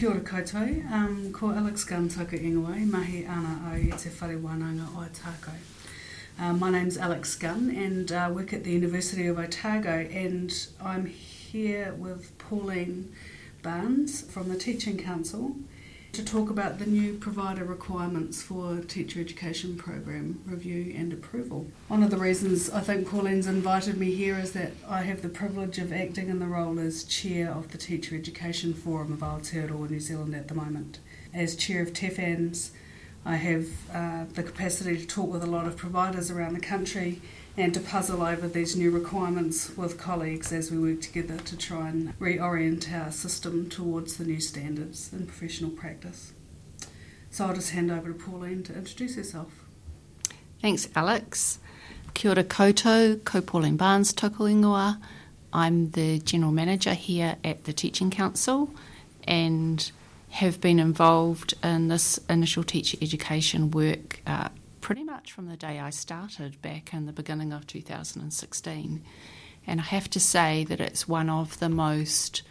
Kia ora koutou, ko Alex Gunn taku ingoa, mahi ana au e te whare wānanga o Otago. My name's Alex Gunn and I work at the University of Otago, and I'm here with Pauline Barnes from the Teaching Council to talk about the new provider requirements for teacher education program review and approval. One of the reasons I think Pauline's invited me here is that I have the privilege of acting in the role as chair of the Teacher Education Forum of Aotearoa New Zealand at the moment. As chair of TEFANZ, I have the capacity to talk with a lot of providers around the country and to puzzle over these new requirements with colleagues as we work together to try and reorient our system towards the new standards in professional practice. So I'll just hand over to Pauline to introduce herself. Thanks, Alex. Kia ora koutou, ko Pauline Barnes toko ingoa. I'm the General Manager here at the Teaching Council and have been involved in this initial teacher education work pretty much from the day I started back in the beginning of 2016. And I have to say that it's one of the most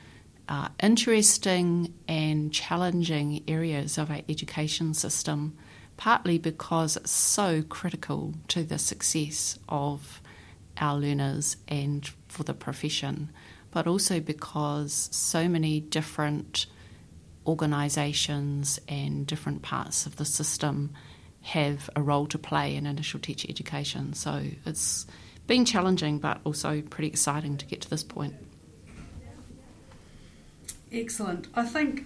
interesting and challenging areas of our education system, partly because it's so critical to the success of our learners and for the profession, but also because so many different organisations and different parts of the system have a role to play in initial teacher education. So it's been challenging but also pretty exciting to get to this point. Excellent. I think,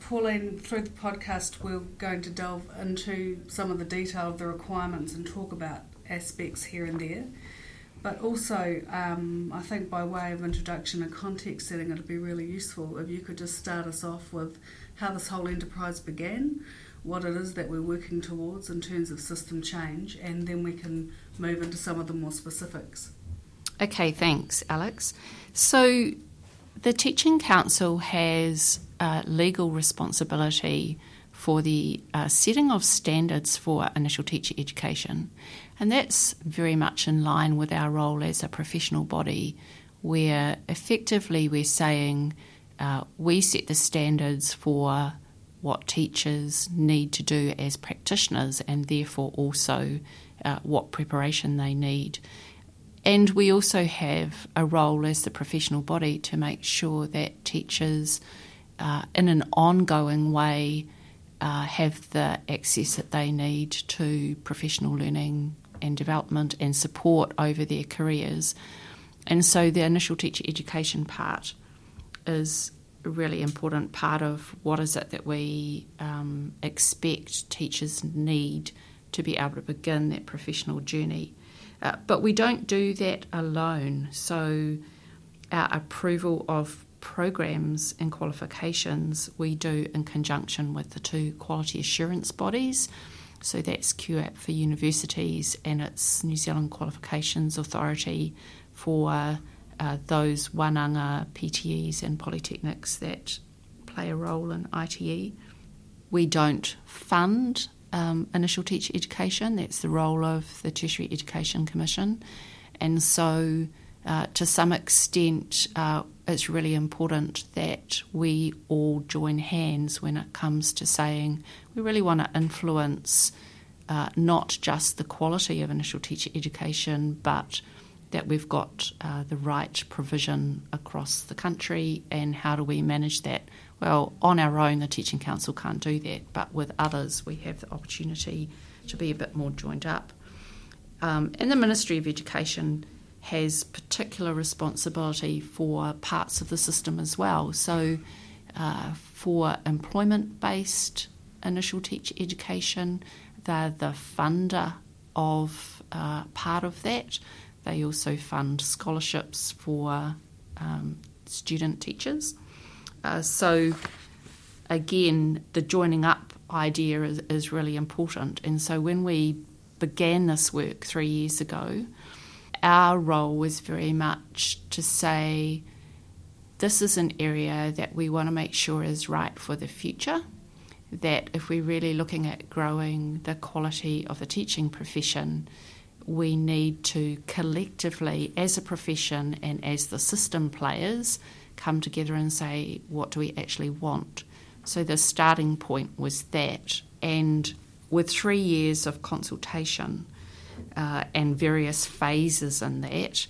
Pauline, through the podcast we're going to delve into some of the detail of the requirements and talk about aspects here and there. But also, I think by way of introduction and context setting, it would be really useful if you could just start us off with how this whole enterprise began, what it is that we're working towards in terms of system change, and then we can move into some of the more specifics. Okay, thanks, Alex. So the Teaching Council has legal responsibility for the setting of standards for initial teacher education. And that's very much in line with our role as a professional body, where effectively we're saying we set the standards for what teachers need to do as practitioners and therefore also what preparation they need. And we also have a role as the professional body to make sure that teachers in an ongoing way have the access that they need to professional learning and development and support over their careers. And so the initial teacher education part is a really important part of what is it that we expect teachers need to be able to begin that professional journey. But we don't do that alone. So our approval of programs and qualifications we do in conjunction with the two quality assurance bodies. So that's QAP for universities and it's New Zealand Qualifications Authority for those wānanga, PTEs and polytechnics that play a role in ITE. We don't fund initial teacher education. That's the role of the Tertiary Education Commission. And so to some extent, it's really important that we all join hands when it comes to saying we really want to influence not just the quality of initial teacher education, but that we've got the right provision across the country, and how do we manage that? Well, on our own, the Teaching Council can't do that, but with others we have the opportunity to be a bit more joined up. And the Ministry of Education has particular responsibility for parts of the system as well. So for employment-based initial teacher education, they're the funder of part of that. They also fund scholarships for student teachers. So again, the joining up idea is really important. And so when we began this work 3 years ago, our role was very much to say this is an area that we want to make sure is right for the future, that if we're really looking at growing the quality of the teaching profession, we need to collectively, as a profession and as the system players, come together and say, what do we actually want? So the starting point was that. And with 3 years of consultation and various phases in that,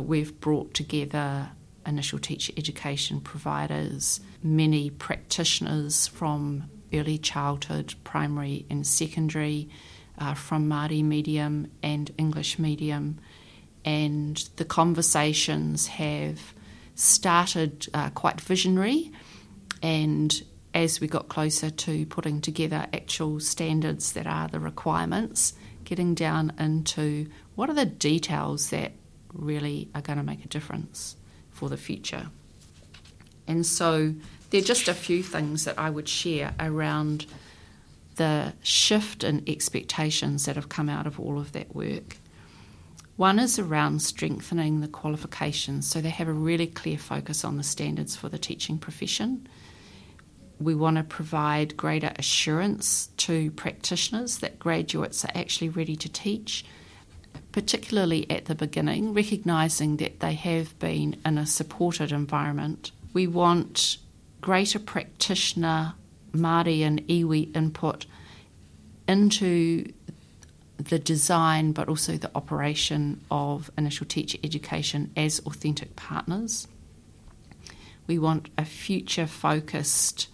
we've brought together initial teacher education providers, many practitioners from early childhood, primary and secondary, from Māori medium and English medium, and the conversations have started quite visionary, and as we got closer to putting together actual standards that are the requirements, getting down into what are the details that really are going to make a difference for the future. And so there are just a few things that I would share around the shift in expectations that have come out of all of that work. One is around strengthening the qualifications, so they have a really clear focus on the standards for the teaching profession. We want to provide greater assurance to practitioners that graduates are actually ready to teach, particularly at the beginning, recognising that they have been in a supported environment. We want greater practitioner Māori and iwi input into the design but also the operation of initial teacher education as authentic partners. We want a future-focused,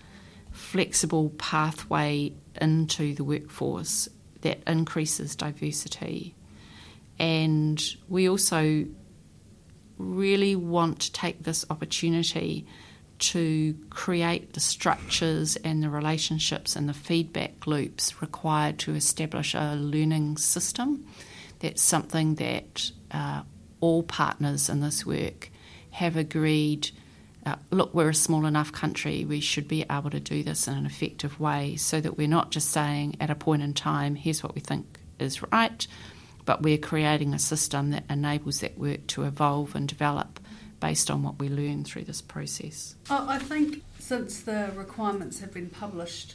flexible pathway into the workforce that increases diversity. And we also really want to take this opportunity to create the structures and the relationships and the feedback loops required to establish a learning system. That's something that all partners in this work have agreed, look, we're a small enough country, we should be able to do this in an effective way so that we're not just saying at a point in time, here's what we think is right, but we're creating a system that enables that work to evolve and develop based on what we learn through this process. I think since the requirements have been published,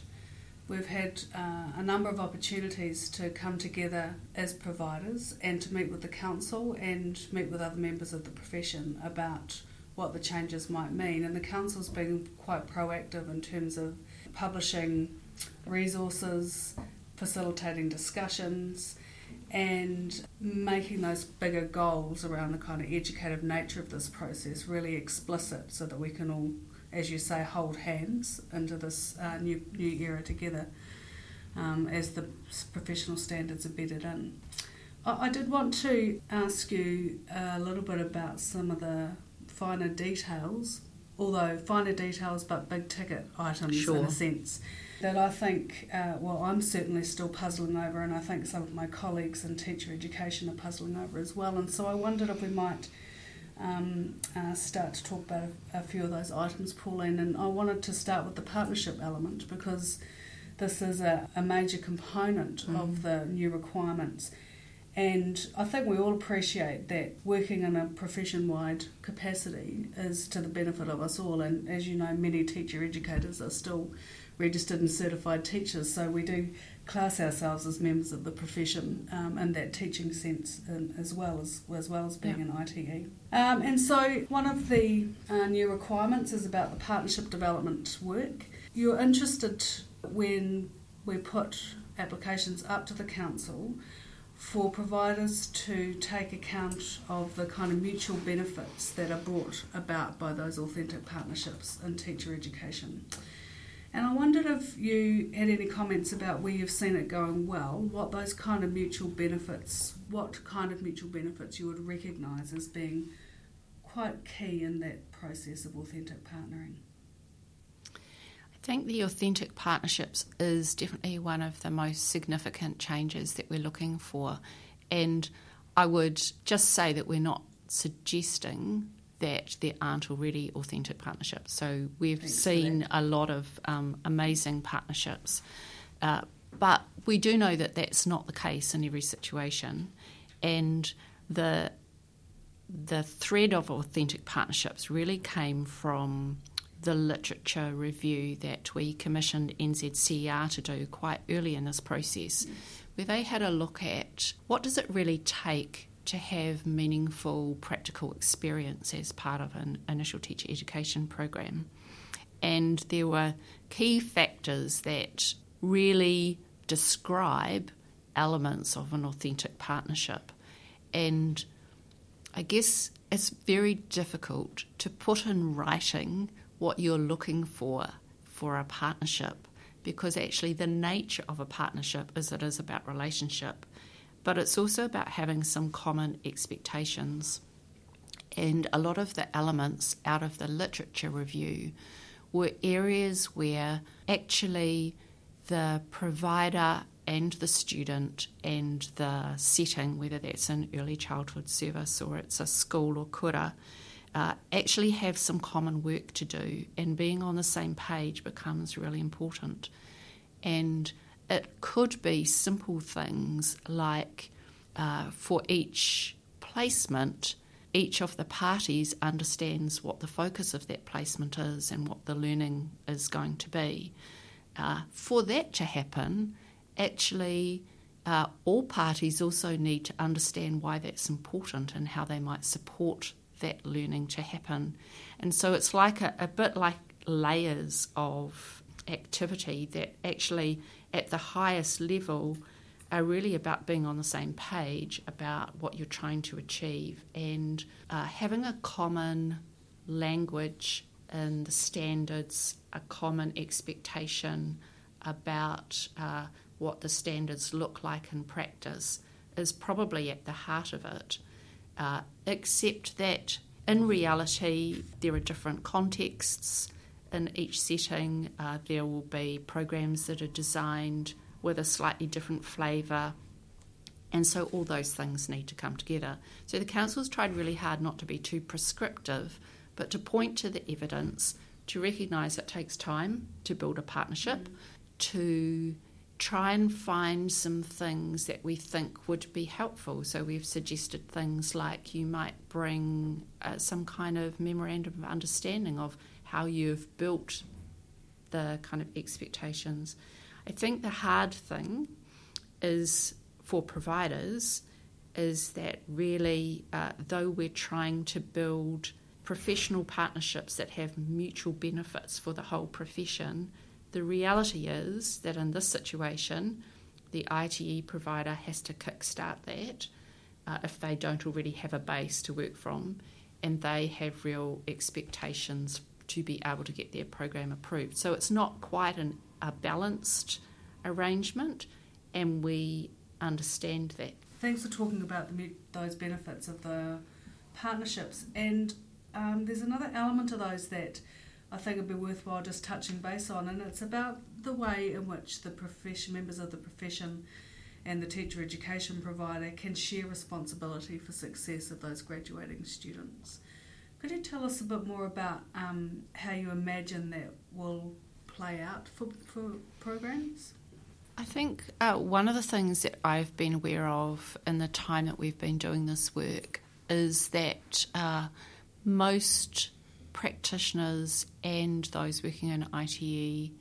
we've had a number of opportunities to come together as providers and to meet with the council and meet with other members of the profession about what the changes might mean. And the council's been quite proactive in terms of publishing resources, facilitating discussions, and making those bigger goals around the kind of educative nature of this process really explicit so that we can all, as you say, hold hands into this new era together as the professional standards are bedded in. I did want to ask you a little bit about some of the finer details, but big ticket items, sure, in a sense, that I think, I'm certainly still puzzling over, and I think some of my colleagues in teacher education are puzzling over as well. And so I wondered if we might start to talk about a few of those items, Pauline. And I wanted to start with the partnership element, because this is a major component of the new requirements. And I think we all appreciate that working in a profession-wide capacity is to the benefit of us all. And as you know, many teacher educators are still registered and certified teachers, so we do class ourselves as members of the profession in that teaching sense, as well as being an ITE. And so one of the new requirements is about the partnership development work. You're interested when we put applications up to the council for providers to take account of the kind of mutual benefits that are brought about by those authentic partnerships in teacher education. And I wondered if you had any comments about where you've seen it going well, what kind of mutual benefits you would recognise as being quite key in that process of authentic partnering. I think the authentic partnerships is definitely one of the most significant changes that we're looking for, and I would just say that we're not suggesting that there aren't already authentic partnerships. So we've seen a lot of amazing partnerships, but we do know that that's not the case in every situation, and the thread of authentic partnerships really came from the literature review that we commissioned NZCER to do quite early in this process, where they had a look at what does it really take to have meaningful practical experience as part of an initial teacher education program. and there were key factors that really describe elements of an authentic partnership. And I guess it's very difficult to put in writing what you're looking for a partnership, because actually the nature of a partnership is it is about relationship, but it's also about having some common expectations. And a lot of the elements out of the literature review were areas where actually the provider and the student and the setting, whether that's an early childhood service or it's a school or kura, actually have some common work to do, and being on the same page becomes really important. And it could be simple things like for each placement, each of the parties understands what the focus of that placement is and what the learning is going to be. For that to happen, actually, all parties also need to understand why that's important and how they might support that learning to happen. And so it's like a bit like layers of activity that actually at the highest level are really about being on the same page about what you're trying to achieve, and having a common language and the standards, a common expectation about what the standards look like in practice is probably at the heart of it, except that in reality there are different contexts. In each setting there will be programs that are designed with a slightly different flavour, and so all those things need to come together. So the Council's tried really hard not to be too prescriptive, but to point to the evidence, to recognise it takes time to build a partnership, to try and find some things that we think would be helpful. So we've suggested things like you might bring some kind of memorandum of understanding of how you've built the kind of expectations. I think the hard thing is for providers is that really, though we're trying to build professional partnerships that have mutual benefits for the whole profession, the reality is that in this situation, the ITE provider has to kickstart that if they don't already have a base to work from, and they have real expectations to be able to get their program approved. So it's not quite a balanced arrangement, and we understand that. Thanks for talking about those benefits of the partnerships. And there's another element of those that I think it'd be worthwhile just touching base on, and it's about the way in which the profession, members of the profession and the teacher education provider can share responsibility for success of those graduating students. Could you tell us a bit more about how you imagine that will play out for programs? I think one of the things that I've been aware of in the time that we've been doing this work is that most practitioners and those working in ITE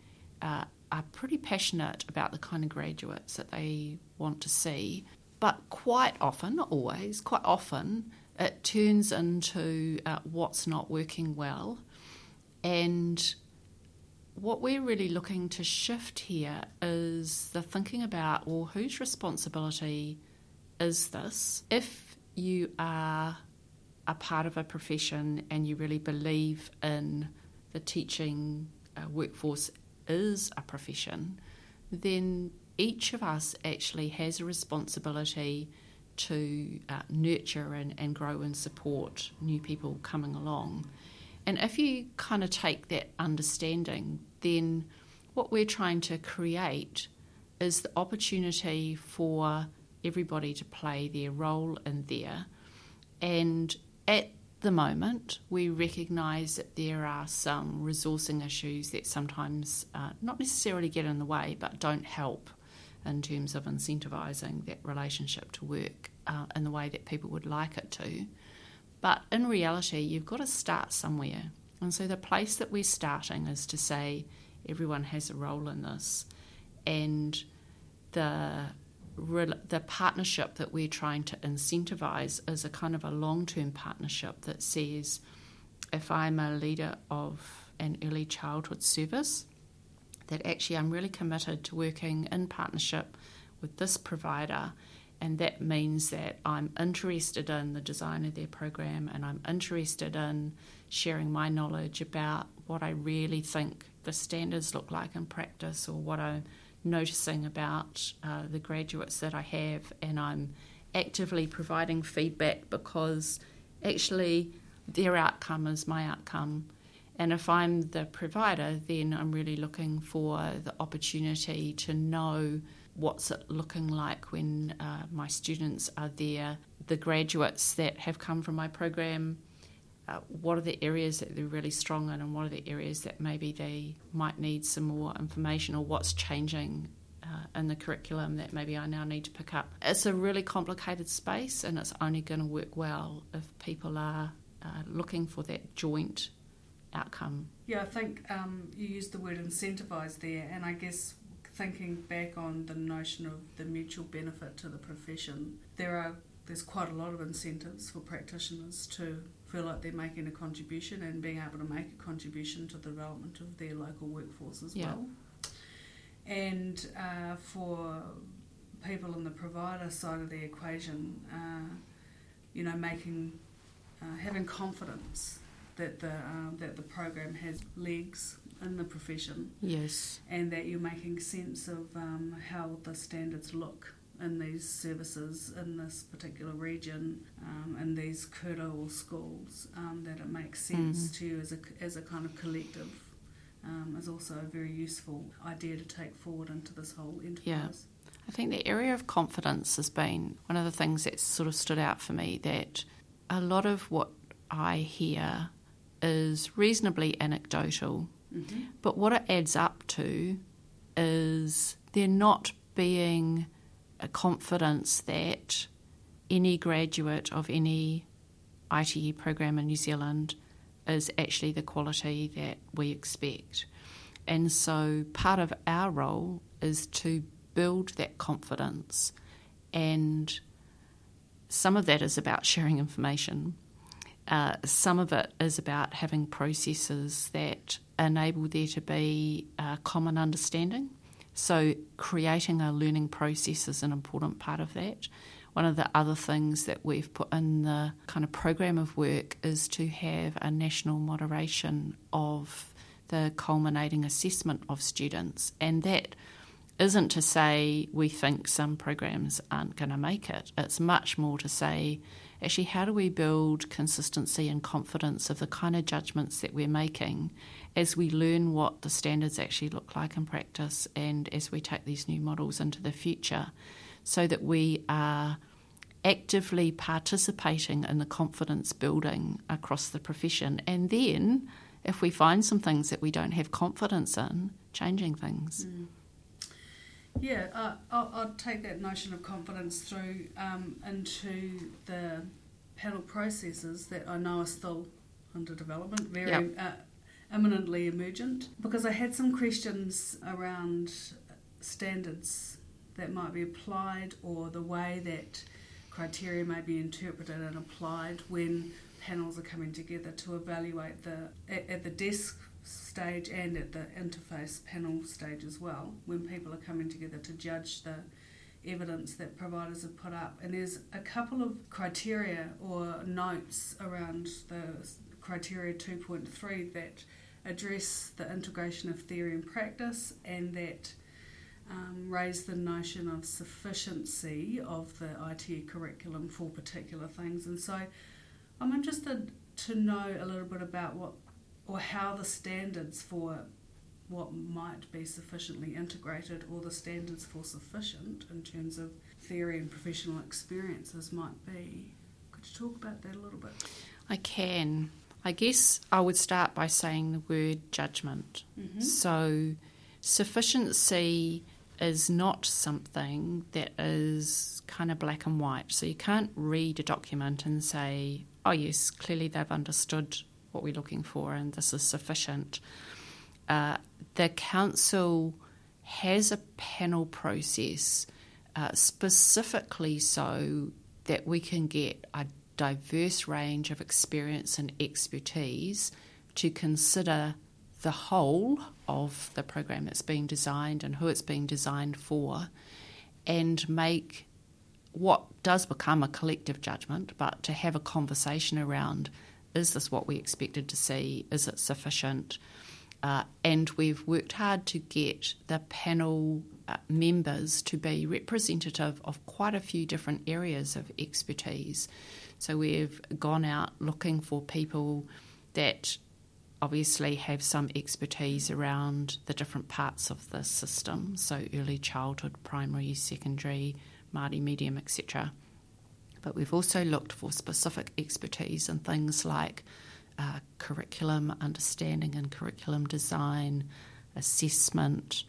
are pretty passionate about the kind of graduates that they want to see, but quite often, not always, quite often it turns into what's not working well. And what we're really looking to shift here is the thinking about, well, whose responsibility is this? If you are a part of a profession and you really believe in the teaching workforce is a profession, then each of us actually has a responsibility to nurture and grow and support new people coming along. And if you kind of take that understanding, then what we're trying to create is the opportunity for everybody to play their role in there. And at the moment, we recognise that there are some resourcing issues that sometimes not necessarily get in the way but don't help in terms of incentivising that relationship to work in the way that people would like it to. But in reality, you've got to start somewhere. And so the place that we're starting is to say everyone has a role in this, and the partnership that we're trying to incentivise is a kind of a long-term partnership that says if I'm a leader of and early childhood service, that actually I'm really committed to working in partnership with this provider, and that means that I'm interested in the design of their program, and I'm interested in sharing my knowledge about what I really think the standards look like in practice, or what I'm noticing about the graduates that I have, and I'm actively providing feedback, because actually their outcome is my outcome. And if I'm the provider, then I'm really looking for the opportunity to know what's it looking like when my students are there, the graduates that have come from my program, what are the areas that they're really strong in, and what are the areas that maybe they might need some more information, or what's changing in the curriculum that maybe I now need to pick up. It's a really complicated space, and it's only going to work well if people are looking for that joint outcome. Yeah, I think you used the word incentivise there, and I guess thinking back on the notion of the mutual benefit to the profession, there's quite a lot of incentives for practitioners to feel like they're making a contribution and being able to make a contribution to the development of their local workforce as well. And for people on the provider side of the equation, having confidence that the program has legs in the profession. Yes. And that you're making sense of how the standards look in these services in this particular region, in these kura or schools, that it makes sense to you as a kind of collective, is also a very useful idea to take forward into this whole enterprise. Yeah. I think the area of confidence has been one of the things that's sort of stood out for me, that a lot of what I hear is reasonably anecdotal, but what it adds up to is they're not being a confidence that any graduate of any ITE program in New Zealand is actually the quality that we expect. And so part of our role is to build that confidence, and some of that is about sharing information. Some of it is about having processes that enable there to be a common understanding. So creating a learning process is an important part of that. One of the other things that we've put in the kind of program of work is to have a national moderation of the culminating assessment of students. And that isn't to say we think some programs aren't going to make it. It's much more to say, actually, how do we build consistency and confidence of the kind of judgments that we're making as we learn what the standards actually look like in practice, and as we take these new models into the future, so that we are actively participating in the confidence building across the profession. And then, if we find some things that we don't have confidence in, changing things. Yeah, I'll take that notion of confidence through into the panel processes that I know are still under development, very imminently emergent, because I had some questions around standards that might be applied, or the way that criteria may be interpreted and applied when panels are coming together to evaluate at the desk stage and at the interface panel stage as well, when people are coming together to judge the evidence that providers have put up. And there's a couple of criteria or notes around the criteria 2.3 that address the integration of theory and practice, and that raise the notion of sufficiency of the ITE curriculum for particular things. And so I'm interested to know a little bit about how the standards for what might be sufficiently integrated, or the standards for sufficient in terms of theory and professional experiences might be. Could you talk about that a little bit? I can. I guess I would start by saying the word judgment. So sufficiency is not something that is kind of black and white. So you can't read a document and say, oh yes, clearly they've understood what we're looking for, and this is sufficient. The council has a panel process specifically so that we can get a diverse range of experience and expertise to consider the whole of the program that's being designed and who it's being designed for, and make what does become a collective judgment, but to have a conversation around, is this what we expected to see? Is it sufficient? And we've worked hard to get the panel members to be representative of quite a few different areas of expertise. So we've gone out looking for people that obviously have some expertise around the different parts of the system, so early childhood, primary, secondary, Māori medium, etc. But we've also looked for specific expertise in things like curriculum understanding and curriculum design, assessment,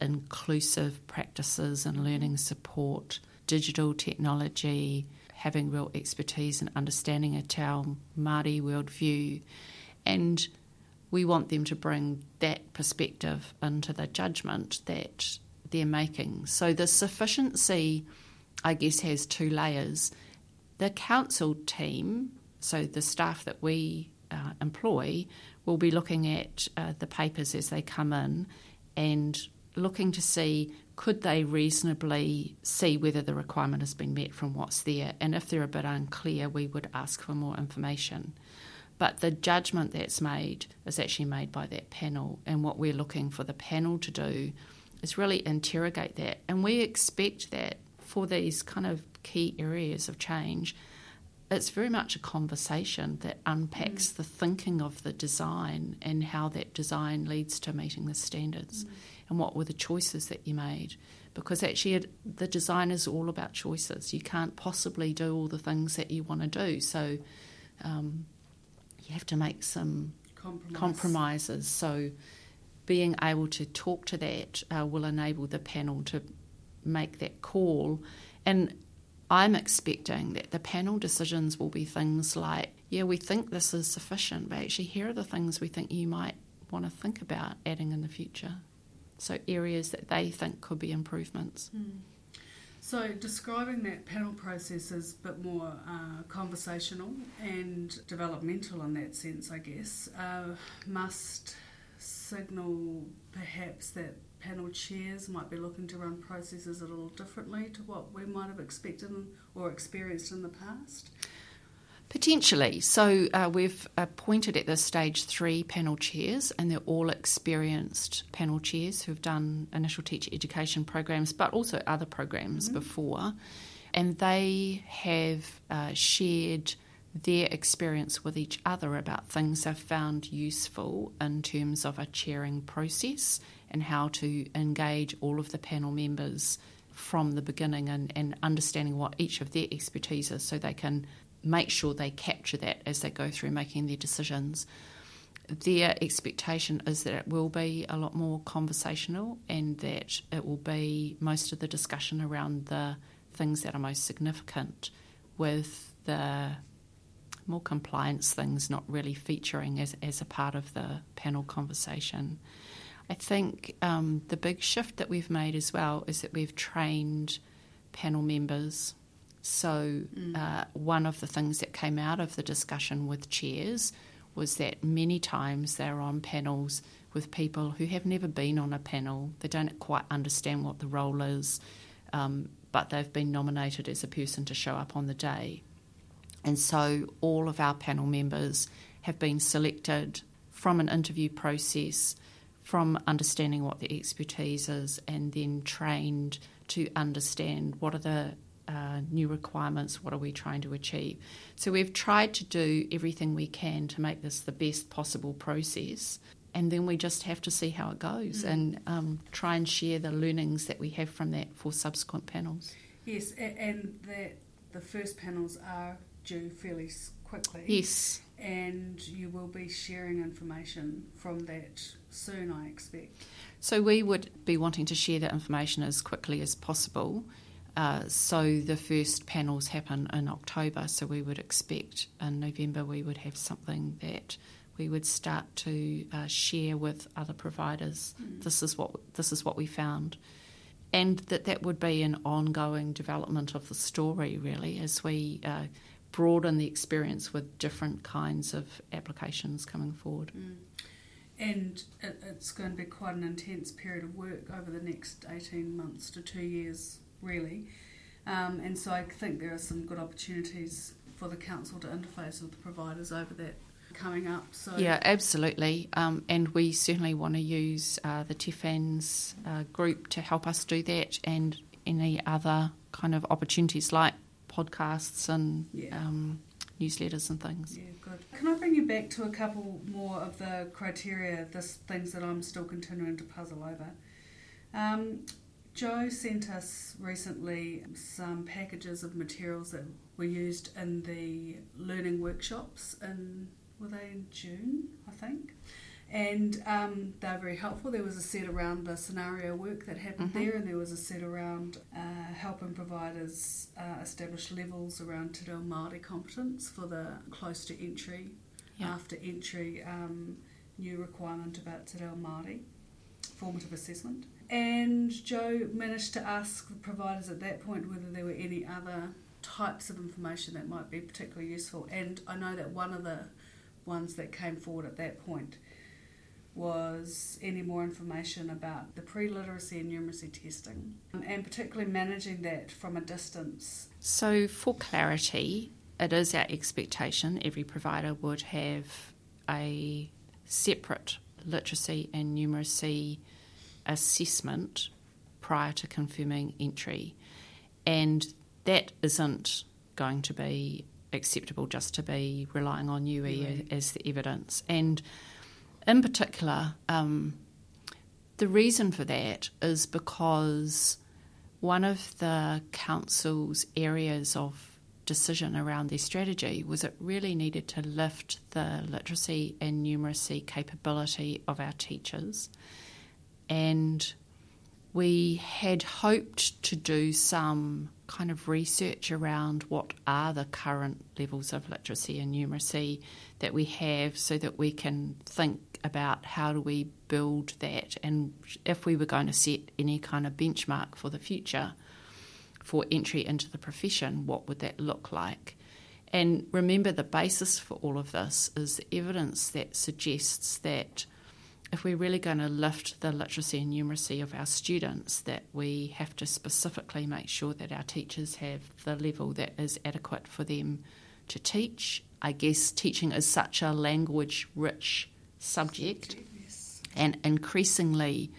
inclusive practices and learning support, digital technology, having real expertise and understanding a Te Ao Māori worldview. And we want them to bring that perspective into the judgment that they're making. So the sufficiency, I guess, has two layers. The council team, so the staff that we employ, will be looking at the papers as they come in and looking to see, could they reasonably see whether the requirement has been met from what's there? And if they're a bit unclear, we would ask for more information. But the judgment that's made is actually made by that panel, and what we're looking for the panel to do is really interrogate that. And we expect that for these kind of key areas of change, it's very much a conversation that unpacks the thinking of the design and how that design leads to meeting the standards and what were the choices that you made. Because actually the design is all about choices. You can't possibly do all the things that you want to do. So you have to make some compromises. So being able to talk to that will enable the panel to make that call. And I'm expecting that the panel decisions will be things like, yeah, we think this is sufficient, but actually here are the things we think you might want to think about adding in the future. So areas that they think could be improvements. Mm. So describing that panel process is a bit more conversational and developmental in that sense, I guess, must signal perhaps that panel chairs might be looking to run processes a little differently to what we might have expected or experienced in the past? Potentially. So we've appointed at this stage 3 panel chairs, and they're all experienced panel chairs who've done initial teacher education programs but also other programs before, and they have shared their experience with each other about things they've found useful in terms of a chairing process and how to engage all of the panel members from the beginning and understanding what each of their expertise is so they can make sure they capture that as they go through making their decisions. Their expectation is that it will be a lot more conversational and that it will be most of the discussion around the things that are most significant, with the more compliance things not really featuring as a part of the panel conversation. I think the big shift that we've made as well is that we've trained panel members. So one of the things that came out of the discussion with chairs was that many times they're on panels with people who have never been on a panel. They don't quite understand what the role is, but they've been nominated as a person to show up on the day. And so all of our panel members have been selected from an interview process, from understanding what the expertise is, and then trained to understand what are the new requirements, what are we trying to achieve. So we've tried to do everything we can to make this the best possible process, and then we just have to see how it goes and try and share the learnings that we have from that for subsequent panels. Yes, and the first panels are due fairly quickly. Yes. And you will be sharing information from that soon, I expect. So we would be wanting to share that information as quickly as possible. So the first panels happen in October, so we would expect in November we would have something that we would start to share with other providers. This is what we found. And that would be an ongoing development of the story, really, as we broaden the experience with different kinds of applications coming forward. Mm. And it's going to be quite an intense period of work over the next 18 months to 2 years, really. And so I think there are some good opportunities for the council to interface with the providers over that coming up. So yeah, absolutely. And we certainly want to use the TEFANZ group to help us do that, and any other kind of opportunities like podcasts and newsletters and things. Yeah, good. Can I bring you back to a couple more of the criteria, the things that I'm still continuing to puzzle over? Joe sent us recently some packages of materials that were used in the learning workshops in June, I think? And they were very helpful. There was a set around the scenario work that happened there, and there was a set around helping providers establish levels around te reo Māori competence for the close to entry, after entry, new requirement about te reo Māori, formative assessment. And Joe managed to ask the providers at that point whether there were any other types of information that might be particularly useful. And I know that one of the ones that came forward at that point was any more information about the pre-literacy and numeracy testing, and particularly managing that from a distance. So for clarity, it is our expectation every provider would have a separate literacy and numeracy assessment prior to confirming entry, and that isn't going to be acceptable just to be relying on UE as the evidence. And in particular, the reason for that is because one of the council's areas of decision around their strategy was it really needed to lift the literacy and numeracy capability of our teachers. And we had hoped to do some kind of research around what are the current levels of literacy and numeracy that we have, so that we can think about how do we build that, and if we were going to set any kind of benchmark for the future for entry into the profession, what would that look like? And remember, the basis for all of this is the evidence that suggests that if we're really going to lift the literacy and numeracy of our students, that we have to specifically make sure that our teachers have the level that is adequate for them to teach. I guess teaching is such a language-rich subject, and increasingly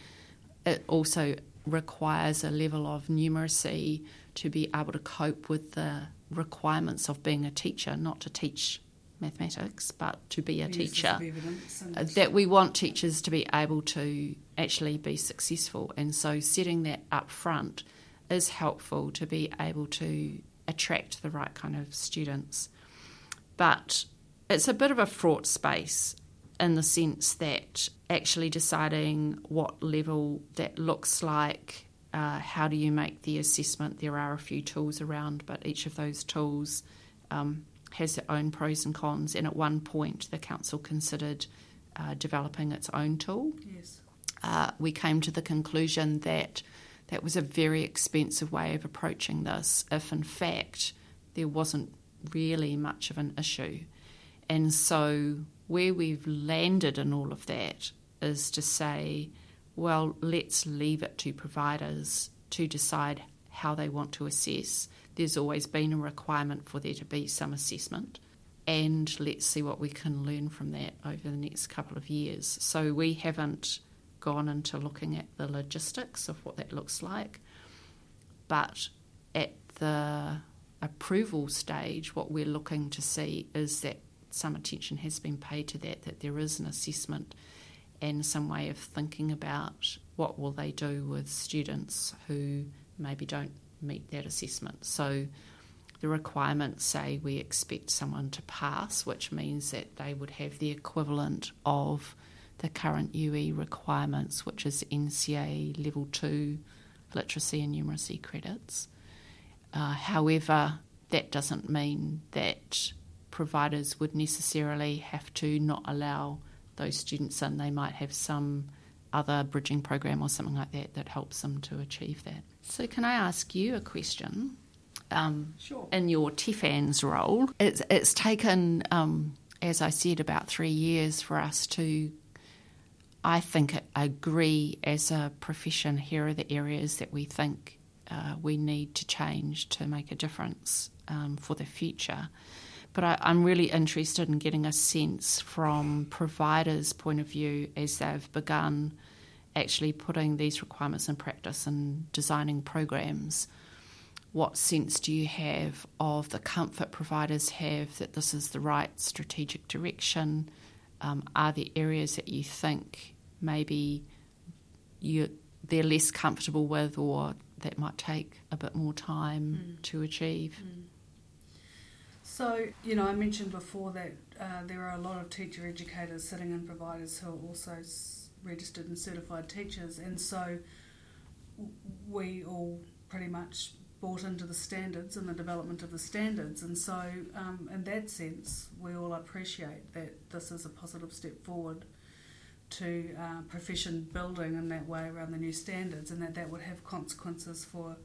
it also requires a level of numeracy to be able to cope with the requirements of being a teacher, not to teach mathematics, but to be a teacher, that we want teachers to be able to actually be successful. And so setting that up front is helpful to be able to attract the right kind of students. But it's a bit of a fraught space in the sense that actually deciding what level that looks like, how do you make the assessment? There are a few tools around, but each of those tools has their own pros and cons, and at one point the council considered developing its own tool. Yes. We came to the conclusion that that was a very expensive way of approaching this if in fact there wasn't really much of an issue. And so where we've landed in all of that is to say, well, let's leave it to providers to decide how they want to assess. There's always been a requirement for there to be some assessment, and let's see what we can learn from that over the next couple of years. So we haven't gone into looking at the logistics of what that looks like, but at the approval stage what we're looking to see is that some attention has been paid to that, that there is an assessment and some way of thinking about what will they do with students who maybe don't meet that assessment. So the requirements say we expect someone to pass, which means that they would have the equivalent of the current UE requirements, which is NCEA Level 2 literacy and numeracy credits. However, that doesn't mean that providers would necessarily have to not allow those students in. They might have some other bridging program or something like that that helps them to achieve that. So can I ask you a question? Sure. In your TEFANZ role, it's taken, as I said, about 3 years for us to I think I agree as a profession, here are the areas that we think we need to change to make a difference for the future. But I'm really interested in getting a sense from providers' point of view as they've begun actually putting these requirements in practice and designing programs. What sense do you have of the comfort providers have that this is the right strategic direction? Are there areas that you think maybe they're less comfortable with, or that might take a bit more time to achieve? So, you know, I mentioned before that there are a lot of teacher educators sitting in providers who are also registered and certified teachers, and so we all pretty much bought into the standards and the development of the standards, and so in that sense we all appreciate that this is a positive step forward to profession building in that way around the new standards, and that would have consequences for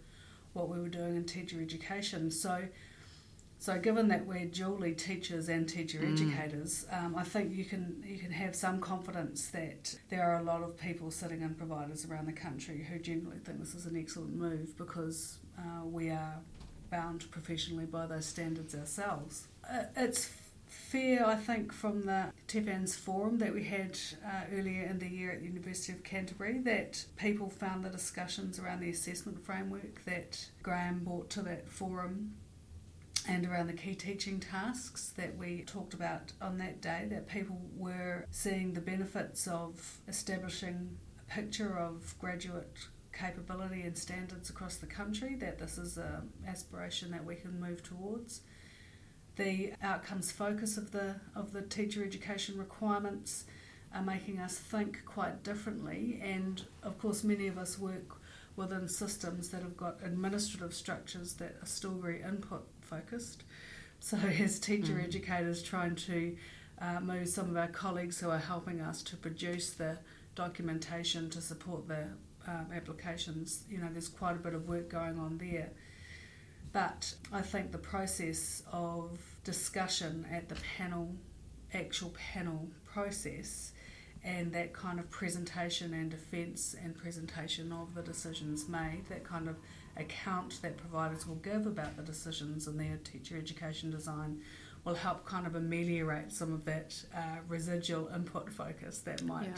what we were doing in teacher education. So given that we're dually teachers and teacher educators, I think you can have some confidence that there are a lot of people sitting in providers around the country who generally think this is an excellent move, because we are bound professionally by those standards ourselves. It's fair, I think, from the TEFANZ forum that we had earlier in the year at the University of Canterbury, that people found the discussions around the assessment framework that Graham brought to that forum and around the key teaching tasks that we talked about on that day, that people were seeing the benefits of establishing a picture of graduate capability and standards across the country, that this is an aspiration that we can move towards. The outcomes focus of the teacher education requirements are making us think quite differently, and of course many of us work within systems that have got administrative structures that are still very input focused. So as teacher educators trying to move some of our colleagues who are helping us to produce the documentation to support the applications, you know, there's quite a bit of work going on there. But I think the process of discussion at the panel, actual panel process, and that kind of presentation and defence and presentation of the decisions made, that kind of account that providers will give about the decisions and their teacher education design, will help kind of ameliorate some of that residual input focus that might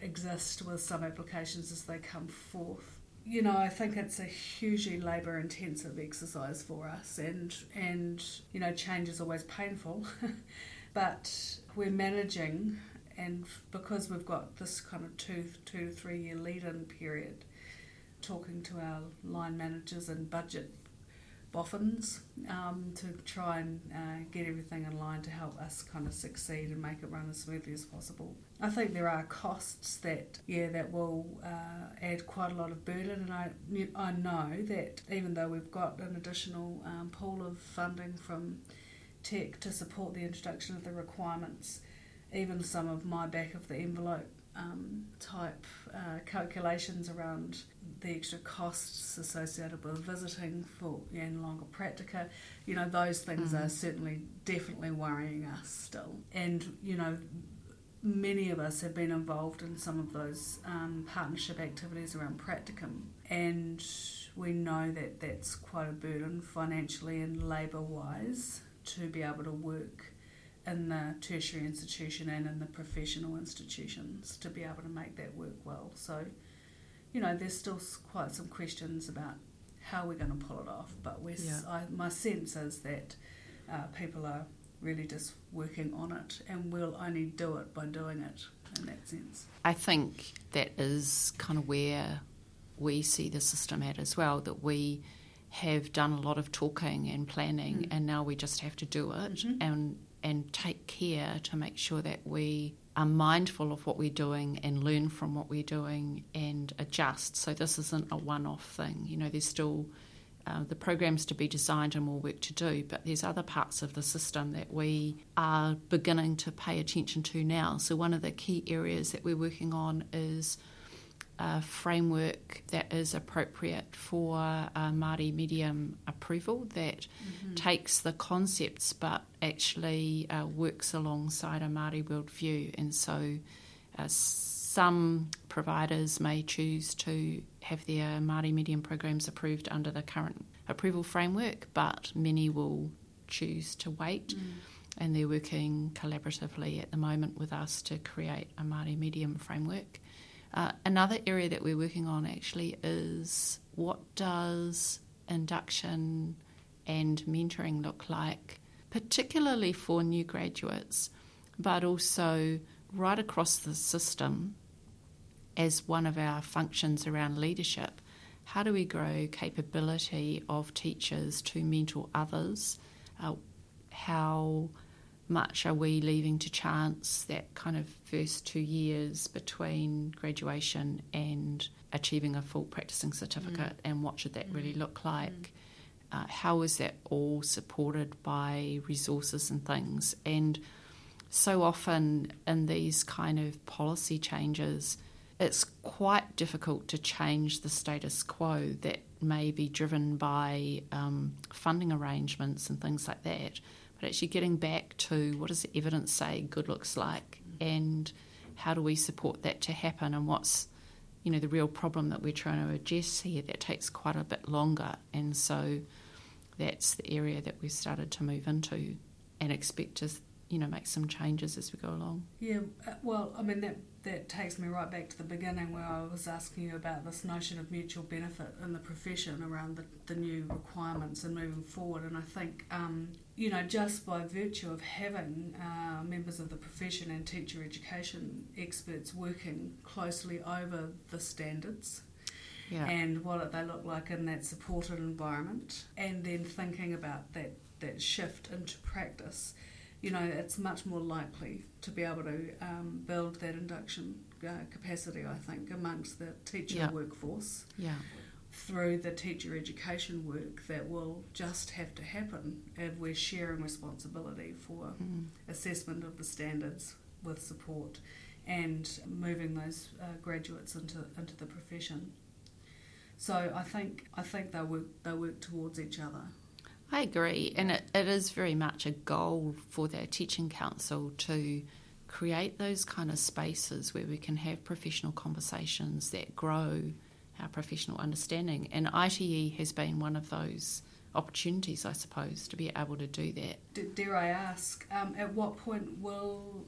exist with some applications as they come forth. You know, I think it's a hugely labour-intensive exercise for us, and you know, change is always painful, but we're managing. And because we've got this kind of two to 3 year lead-in period, talking to our line managers and budget boffins to try and get everything in line to help us kind of succeed and make it run as smoothly as possible. I think there are costs that will add quite a lot of burden, and I know that even though we've got an additional pool of funding from TEC to support the introduction of the requirements, even some of my back-of-the-envelope type calculations around the extra costs associated with visiting and longer practica, you know, those things are definitely worrying us still. And, you know, many of us have been involved in some of those partnership activities around practicum, and we know that that's quite a burden financially and labour-wise to be able to work in the tertiary institution and in the professional institutions to be able to make that work well. So, you know, there's still quite some questions about how we're going to pull it off, but my sense is that people are really just working on it, and we'll only do it by doing it in that sense. I think that is kind of where we see the system at as well, that we have done a lot of talking and planning and now we just have to do it and take care to make sure that we are mindful of what we're doing and learn from what we're doing and adjust. So this isn't a one-off thing. You know, there's still the programs to be designed and more work to do, but there's other parts of the system that we are beginning to pay attention to now. So one of the key areas that we're working on is a framework that is appropriate for Māori medium approval, that takes the concepts but actually works alongside a Māori worldview. And so Some providers may choose to have their Māori medium programs approved under the current approval framework, but many will choose to wait, and they're working collaboratively at the moment with us to create a Māori medium framework. Another area that we're working on actually is what does induction and mentoring look like, particularly for new graduates, but also right across the system as one of our functions around leadership. How do we grow capability of teachers to mentor others? How much are we leaving to chance that kind of first 2 years between graduation and achieving a full practicing certificate, and what should that really look like? How is that all supported by resources and things? And so often in these kind of policy changes, it's quite difficult to change the status quo that may be driven by funding arrangements and things like that. But actually getting back to what does the evidence say good looks like, and how do we support that to happen, and what's, you know, the real problem that we're trying to address here that takes quite a bit longer. And so that's the area that we've started to move into and expect to, you know, make some changes as we go along. Yeah, well, I mean, that takes me right back to the beginning where I was asking you about this notion of mutual benefit in the profession around the new requirements and moving forward. And I think, you know, just by virtue of having members of the profession and teacher education experts working closely over the standards, and what they look like in that supported environment, and then thinking about that shift into practice, you know, it's much more likely to be able to build that induction capacity, I think, amongst the teacher workforce through the teacher education work that will just have to happen if we're sharing responsibility for assessment of the standards with support and moving those graduates into the profession. So I think they work towards each other. I agree, and it is very much a goal for the Teaching Council to create those kind of spaces where we can have professional conversations that grow our professional understanding, and ITE has been one of those opportunities, I suppose, to be able to do that. Dare I ask, at what point will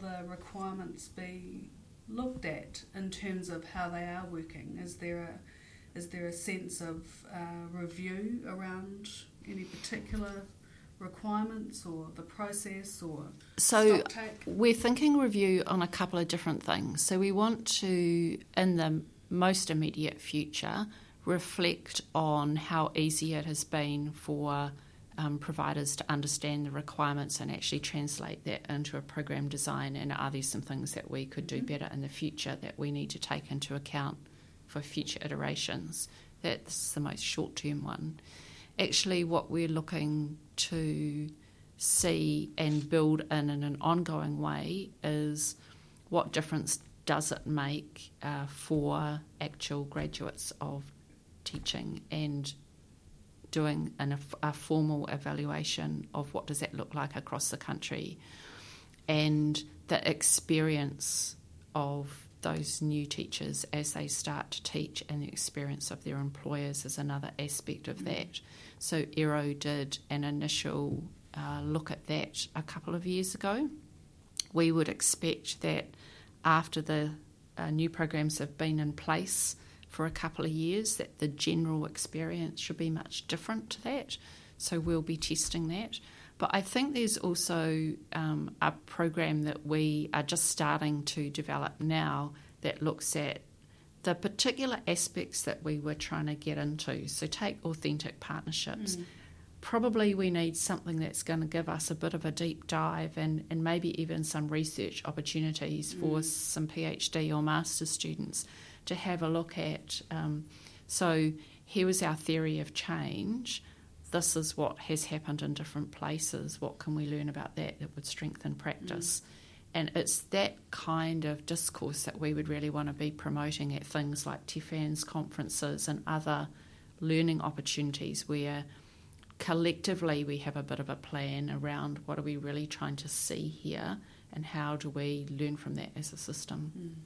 the requirements be looked at in terms of how they are working? Is there a sense of review around any particular requirements or the process or stock take? We're thinking review on a couple of different things. So we want to, in the most immediate future, reflect on how easy it has been for providers to understand the requirements and actually translate that into a program design, and are there some things that we could do better in the future that we need to take into account for future iterations. That's the most short-term one. Actually, what we're looking to see and build in an ongoing way is what difference does it make for actual graduates of teaching, and doing a formal evaluation of what does that look like across the country, and the experience of those new teachers as they start to teach, and the experience of their employers is another aspect of that. So ERO did an initial look at that a couple of years ago. We would expect that after the new programs have been in place for a couple of years, that the general experience should be much different to that. So we'll be testing that. But I think there's also a program that we are just starting to develop now that looks at the particular aspects that we were trying to get into. So take authentic partnerships. Probably we need something that's going to give us a bit of a deep dive and maybe even some research opportunities for some PhD or master's students to have a look at. So here was our theory of change. This is what has happened in different places. What can we learn about that would strengthen practice? And it's that kind of discourse that we would really want to be promoting at things like TEFANZ conferences and other learning opportunities, where collectively we have a bit of a plan around what are we really trying to see here and how do we learn from that as a system.